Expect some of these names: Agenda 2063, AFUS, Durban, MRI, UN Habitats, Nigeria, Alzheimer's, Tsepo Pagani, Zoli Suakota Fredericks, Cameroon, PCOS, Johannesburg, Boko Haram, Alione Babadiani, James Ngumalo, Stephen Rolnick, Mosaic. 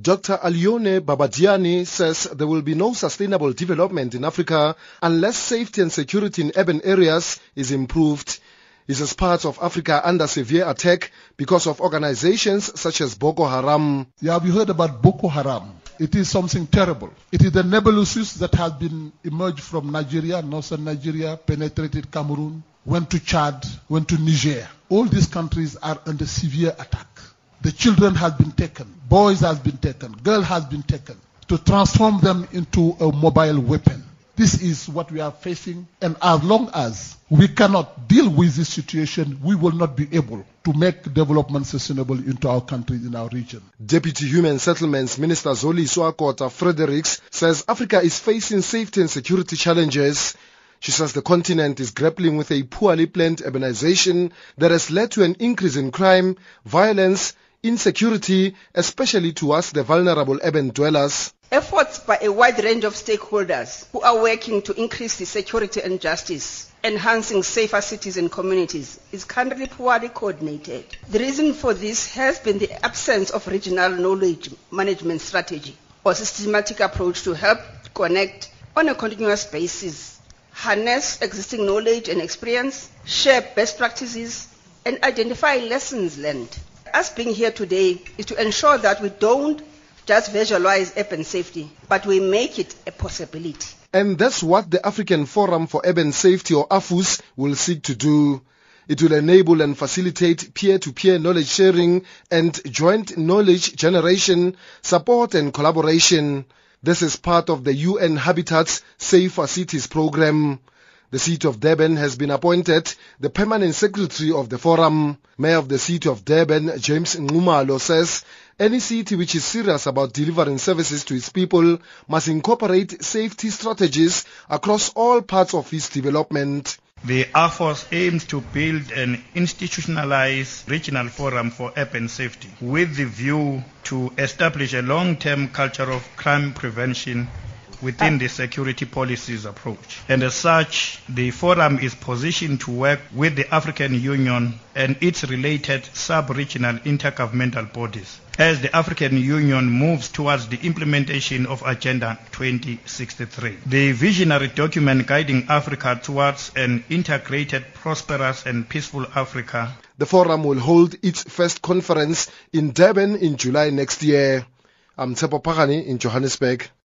Dr. Alione Babadiani says there will be no sustainable development in Africa unless safety and security in urban areas is improved. This is part of Africa under severe attack because of organizations such as Boko Haram. You have heard about Boko Haram. It is something terrible. It is the nebulous that has been emerged from Nigeria, northern Nigeria, penetrated Cameroon, went to Chad, went to Niger. All these countries are under severe attack. The children have been taken, boys have been taken, girls have been taken, to transform them into a mobile weapon. This is what we are facing, and as long as we cannot deal with this situation, we will not be able to make development sustainable into our country, in our region. Deputy Human Settlements Minister Zoli Suakota Fredericks says Africa is facing safety and security challenges. She says the continent is grappling with a poorly planned urbanization that has led to an increase in crime, violence, insecurity, especially towards the vulnerable urban dwellers. Efforts by a wide range of stakeholders who are working to increase the security and justice, enhancing safer cities and communities, is currently poorly coordinated. The reason for this has been the absence of regional knowledge management strategy or systematic approach to help connect on a continuous basis, harness existing knowledge and experience, share best practices, and identify lessons learned. Us being here today is to ensure that we don't just visualize urban safety, but we make it a possibility. And that's what the African Forum for Urban Safety, or AFUS, will seek to do. It will enable and facilitate peer-to-peer knowledge sharing and joint knowledge generation, support and collaboration. This is part of the UN Habitats Safer Cities program. The city of Durban has been appointed the permanent secretary of the forum. Mayor of the city of Durban, James Ngumalo, says any city which is serious about delivering services to its people must incorporate safety strategies across all parts of its development. The AFOS aims to build an institutionalized regional forum for urban safety with the view to establish a long-term culture of crime prevention within the security policies approach. And as such, the forum is positioned to work with the African Union and its related sub-regional intergovernmental bodies as the African Union moves towards the implementation of Agenda 2063. The visionary document guiding Africa towards an integrated, prosperous and peaceful Africa. The forum will hold its first conference in Durban in July next year. I'm Tsepo Pagani in Johannesburg.